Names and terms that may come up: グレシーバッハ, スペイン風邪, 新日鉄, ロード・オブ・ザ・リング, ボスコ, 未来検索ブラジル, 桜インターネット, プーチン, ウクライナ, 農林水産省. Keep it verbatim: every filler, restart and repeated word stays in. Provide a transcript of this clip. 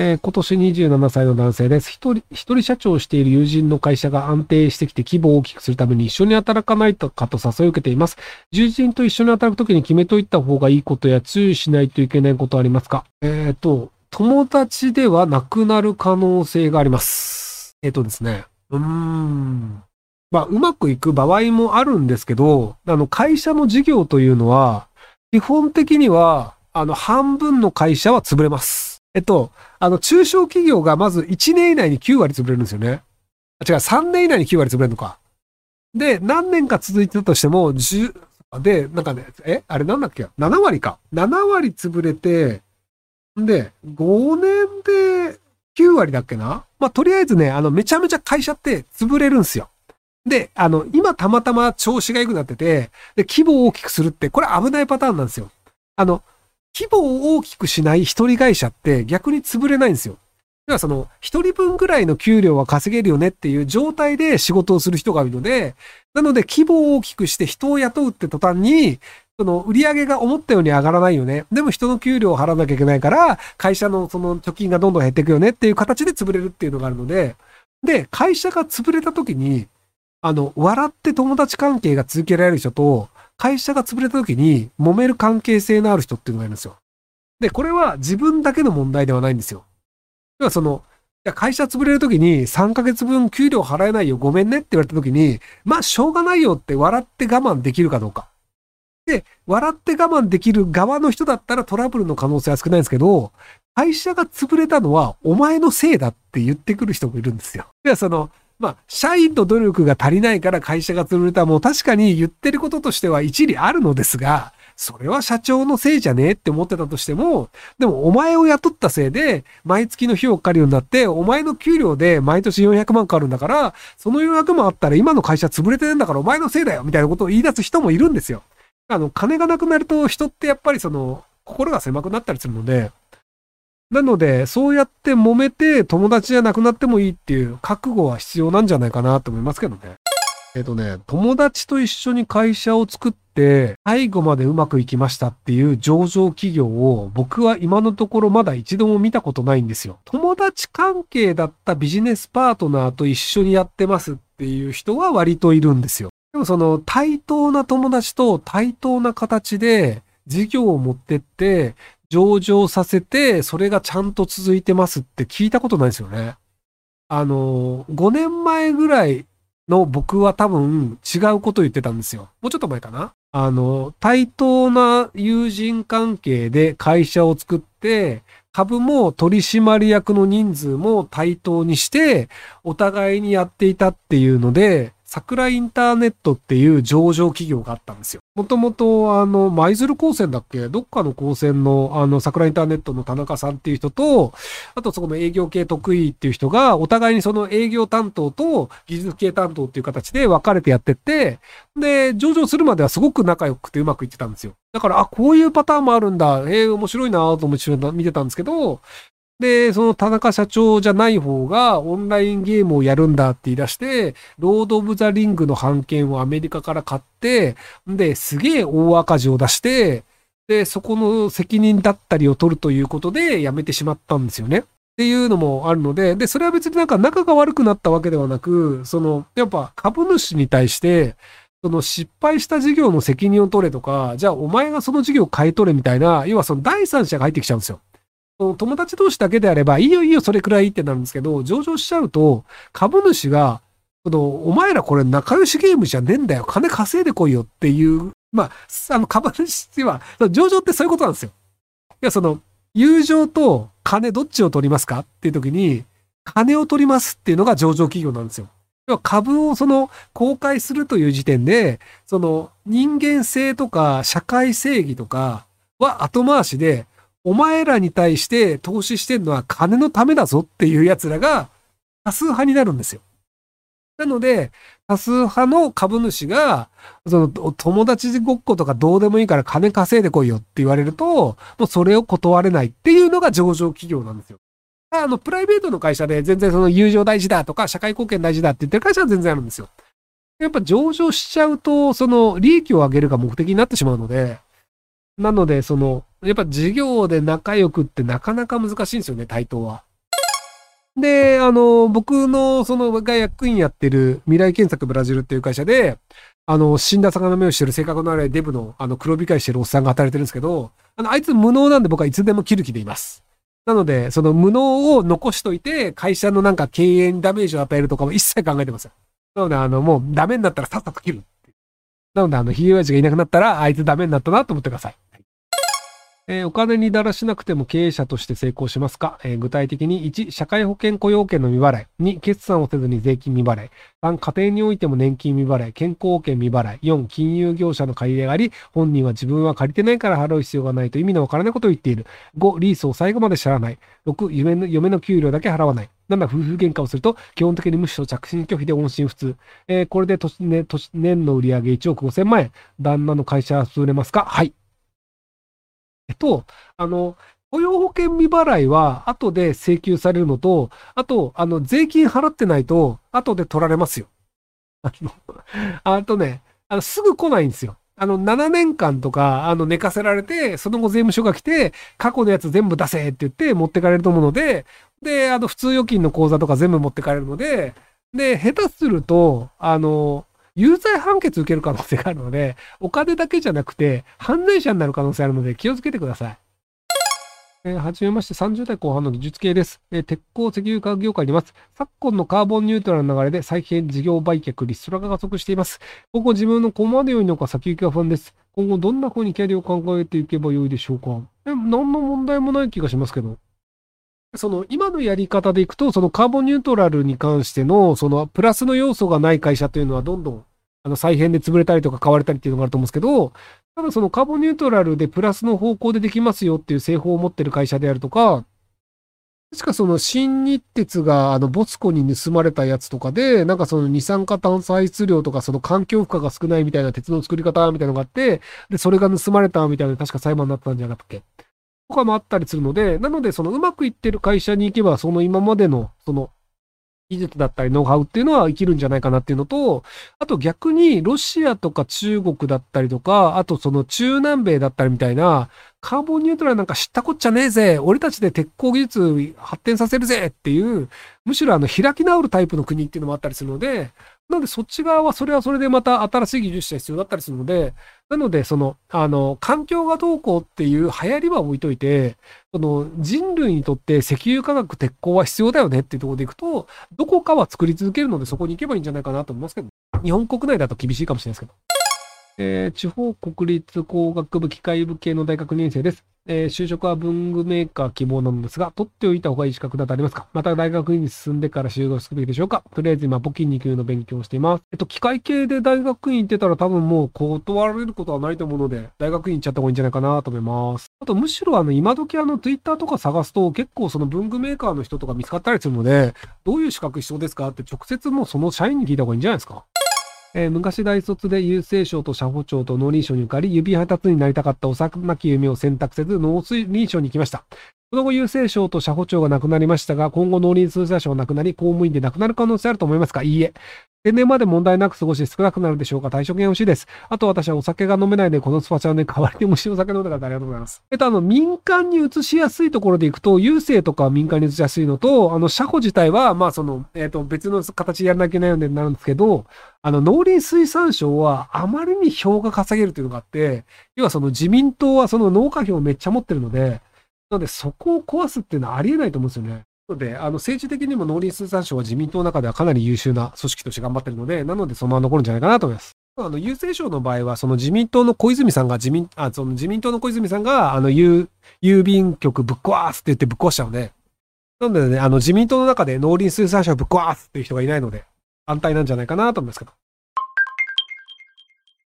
えー、今年にじゅうななさいの男性です。一人、一人社長をしている友人の会社が安定してきて規模を大きくするために一緒に働かないかと誘いを受けています。友人と一緒に働くときに決めといた方がいいことや注意しないといけないことはありますか？えっと、友達ではなくなる可能性があります。えっとですね。うーん。まあ、うまくいく場合もあるんですけど、あの、会社の事業というのは、基本的には、あの、半分の会社は潰れます。えっと、あの、中小企業がまずいちねん以内にきゅうわり潰れるんですよね。違う、さんねん以内にきゅうわり潰れるのか。で、何年か続いてたとしても、じゅう、で、なんかね、え、あれなんだっけ？ なな 割か。ななわり潰れて、で、ごねんできゅうわりだっけな？まあ、とりあえずね、あの、めちゃめちゃ会社って潰れるんですよ。で、あの、今たまたま調子が良くなってて、で、規模を大きくするって、これ危ないパターンなんですよ。あの、規模を大きくしない一人会社って逆に潰れないんですよ。要はその、一人分ぐらいの給料は稼げるよねっていう状態で仕事をする人がいるので、なので規模を大きくして人を雇うって途端に、その売り上げが思ったように上がらないよね。でも人の給料を払わなきゃいけないから、会社のその貯金がどんどん減っていくよねっていう形で潰れるっていうのがあるので、で、会社が潰れた時に、あの、笑って友達関係が続けられる人と、会社が潰れた時に揉める関係性のある人っていうのがいるんですよ。で、これは自分だけの問題ではないんですよ。要はその、会社潰れる時にさんかげつぶん給料払えないよ、ごめんねって言われた時に、まあ、しょうがないよって笑って我慢できるかどうか。で、笑って我慢できる側の人だったらトラブルの可能性は少ないんですけど、会社が潰れたのはお前のせいだって言ってくる人もいるんですよ。要はその、まあ、社員の努力が足りないから会社が潰れたも確かに言ってることとしては一理あるのですが、それは社長のせいじゃねえって思ってたとしても、でもお前を雇ったせいで毎月の費用をかかるようになって、お前の給料で毎年よんひゃくまんかかるんだから、そのよんひゃくまんあったら今の会社潰れてるんだからお前のせいだよみたいなことを言い出す人もいるんですよ。あの、金がなくなると人ってやっぱりその心が狭くなったりするので、なので、そうやって揉めて友達じゃなくなってもいいっていう覚悟は必要なんじゃないかなと思いますけどね。えっとね、友達と一緒に会社を作って最後までうまくいきましたっていう上場企業を僕は今のところまだ一度も見たことないんですよ。友達関係だったビジネスパートナーと一緒にやってますっていう人は割といるんですよ。でもその対等な友達と対等な形で事業を持ってって上場させて、それがちゃんと続いてますって聞いたことないですよね。あの、ごねんまえぐらいの僕は多分違うこと言ってたんですよ。もうちょっと前かな。あの、対等な友人関係で会社を作って、株も取締役の人数も対等にして、お互いにやっていたっていうので、桜インターネットっていう上場企業があったんですよ。もともと、あの、舞鶴高専だっけ？どっかの高専の、あの、桜インターネットの田中さんっていう人と、あとそこの営業系得意っていう人が、お互いにその営業担当と技術系担当っていう形で分かれてやってって、で、上場するまではすごく仲良くてうまくいってたんですよ。だから、あ、こういうパターンもあるんだ。えー、面白いなぁと思って見てたんですけど、で、その田中社長じゃない方がオンラインゲームをやるんだって言い出して、ロード・オブ・ザ・リングの版権をアメリカから買って、で、すげえ大赤字を出して、で、そこの責任だったりを取るということでやめてしまったんですよね。っていうのもあるので、で、それは別になんか仲が悪くなったわけではなく、その、やっぱ株主に対して、その失敗した事業の責任を取れとか、じゃあお前がその事業を買い取れみたいな、要はその第三者が入ってきちゃうんですよ。友達同士だけであれば、いいよいいよそれくらいってなるんですけど、上場しちゃうと、株主が、その、お前らこれ仲良しゲームじゃねえんだよ。金稼いでこいよっていう、まあ、あの、株主は、上場ってそういうことなんですよ。いや、その、友情と金どっちを取りますかっていう時に、金を取りますっていうのが上場企業なんですよ。株をその公開するという時点で、その人間性とか社会正義とかは後回しで、お前らに対して投資してるのは金のためだぞっていう奴らが多数派になるんですよ。なので、多数派の株主が、その友達ごっことかどうでもいいから金稼いでこいよって言われると、もうそれを断れないっていうのが上場企業なんですよ。あの、プライベートの会社で全然その友情大事だとか社会貢献大事だって言ってる会社は全然あるんですよ。やっぱ上場しちゃうと、その利益を上げるが目的になってしまうので、なので、その、やっぱ事業で仲良くってなかなか難しいんですよね、対等は。で、あの、僕の、その、が役員やってる未来検索ブラジルっていう会社で、あの、死んだ魚の目をしてる性格のあれデブの、あの、黒光りしてるおっさんが働いてるんですけど、あの、あいつ無能なんで僕はいつでも切る気でいます。なので、その無能を残しといて、会社のなんか経営にダメージを与えるとかも一切考えてません。なので、あの、もうダメになったらさっさと切る。なので、あの、ひげおやじがいなくなったら、あいつダメになったなと思ってください。はい、えー、お金にだらしなくても経営者として成功しますか？えー、具体的にいち、社会保険雇用保険の未払い。に、決算をせずに税金未払い。さん、家庭においても年金未払い、健康保険未払い。よん、金融業者の借り入れがあり、本人は自分は借りてないから払う必要がないと意味のわからないことを言っている。ご、リースを最後まで支払わない。ろく、嫁の、嫁の給料だけ払わない。なな、夫婦喧嘩をすると、基本的に無視と着信拒否で音信不通。えー、これで年、ね、年、年の売上いちおくごせんまんえん。旦那の会社は潰れますか？はい。えっと、あの、雇用保険未払いは、後で請求されるのと、あと、あの、税金払ってないと、後で取られますよ。あの、あとね、あの、すぐ来ないんですよ。あの、ななねんかんとか、あの、寝かせられて、その後税務署が来て、過去のやつ全部出せって言って持ってかれると思うので、で、あの、普通預金の口座とか全部持ってかれるので、で、下手すると、あの、有罪判決受ける可能性があるので、お金だけじゃなくて、犯罪者になる可能性あるので、気をつけてください。えー、はじめまして、さんじゅうだいこうはんの技術系です。えー、鉄鋼石油化学業界にいます。昨今のカーボンニュートラルの流れで、再編、事業売却、リストラが加速しています。今後自分の困るようにのか先行きは不安です。今後どんな風にキャリアを考えていけばよいでしょうか？え、何の問題もない気がしますけど。その今のやり方でいくと、そのカーボンニュートラルに関しての、そのプラスの要素がない会社というのはどんどん、あの、再編で潰れたりとか買われたりっていうのがあると思うんですけど、ただそのカーボンニュートラルでプラスの方向でできますよっていう製法を持ってる会社であるとか、確かその新日鉄があのボスコに盗まれたやつとかで、なんかその二酸化炭素排出量とかその環境負荷が少ないみたいな鉄の作り方みたいなのがあって、で、それが盗まれたみたいな確か裁判になったんじゃなくて。とかもあったりするので、なので、そのうまくいってる会社に行けば、その今までの、その、技術だったりノウハウっていうのは生きるんじゃないかなっていうのと、あと逆に、ロシアとか中国だったりとか、あとその中南米だったりみたいな、カーボンニュートラルなんか知ったこっちゃねえぜ、俺たちで鉄鋼技術発展させるぜっていう、むしろあの、開き直るタイプの国っていうのもあったりするので、なので、そっち側はそれはそれでまた新しい技術者必要だったりするので、なので、その、あの、環境がどうこうっていう流行りは置いといて、その、人類にとって石油化学、鉄鋼は必要だよねっていうところでいくと、どこかは作り続けるので、そこに行けばいいんじゃないかなと思いますけど、日本国内だと厳しいかもしれないですけど。えー、地方国立工学部機械部系の大学にねんせいです。えー、就職は文具メーカー希望なのですが、取っておいた方がいい資格などありますか？また大学院に進んでから就業すべきでしょうか？とりあえず今、簿記に級の勉強をしています。えっと、機械系で大学院行ってたら多分もう断られることはないと思うので、大学院行っちゃった方がいいんじゃないかなと思います。あと、むしろあの、今時あの、Twitter とか探すと、結構その文具メーカーの人とか見つかったりするので、どういう資格必要ですかって直接もうその社員に聞いた方がいいんじゃないですか？えー、昔大卒で郵政省と社保庁と農林省に受かり、指配達になりたかった幼き夢を選択せず、農林省に行きました。その後、郵政省と社保庁がなくなりましたが、今後農林水産省がなくなり、公務員でなくなる可能性あると思いますか？いいえ。定年まで問題なく過ごし、少なくなるでしょうか？退職金欲しいです。あと、私はお酒が飲めないので、このスパチャで代わりに美味しいお酒飲んだ方ありがとうございます。えっと、あの、民間に移しやすいところでいくと、郵政とかは民間に移しやすいのと、あの、社保自体は、まあ、その、えっと、別の形でやらなきゃいけないようになるんですけど、あの、農林水産省は、あまりに票が稼げるというのがあって、要はその自民党はその農家票をめっちゃ持ってるので、なので、そこを壊すっていうのはありえないと思うんですよね。なので、あの、政治的にも農林水産省は自民党の中ではかなり優秀な組織として頑張ってるので、なので、そのまま残るんじゃないかなと思います。あの、郵政省の場合は、その自民党の小泉さんが、自民、あ、その自民党の小泉さんが、あの、郵、郵便局ぶっ壊すって言ってぶっ壊しちゃうので、なのでね、あの、自民党の中で農林水産省ぶっ壊すっていう人がいないので、安泰なんじゃないかなと思いますけど。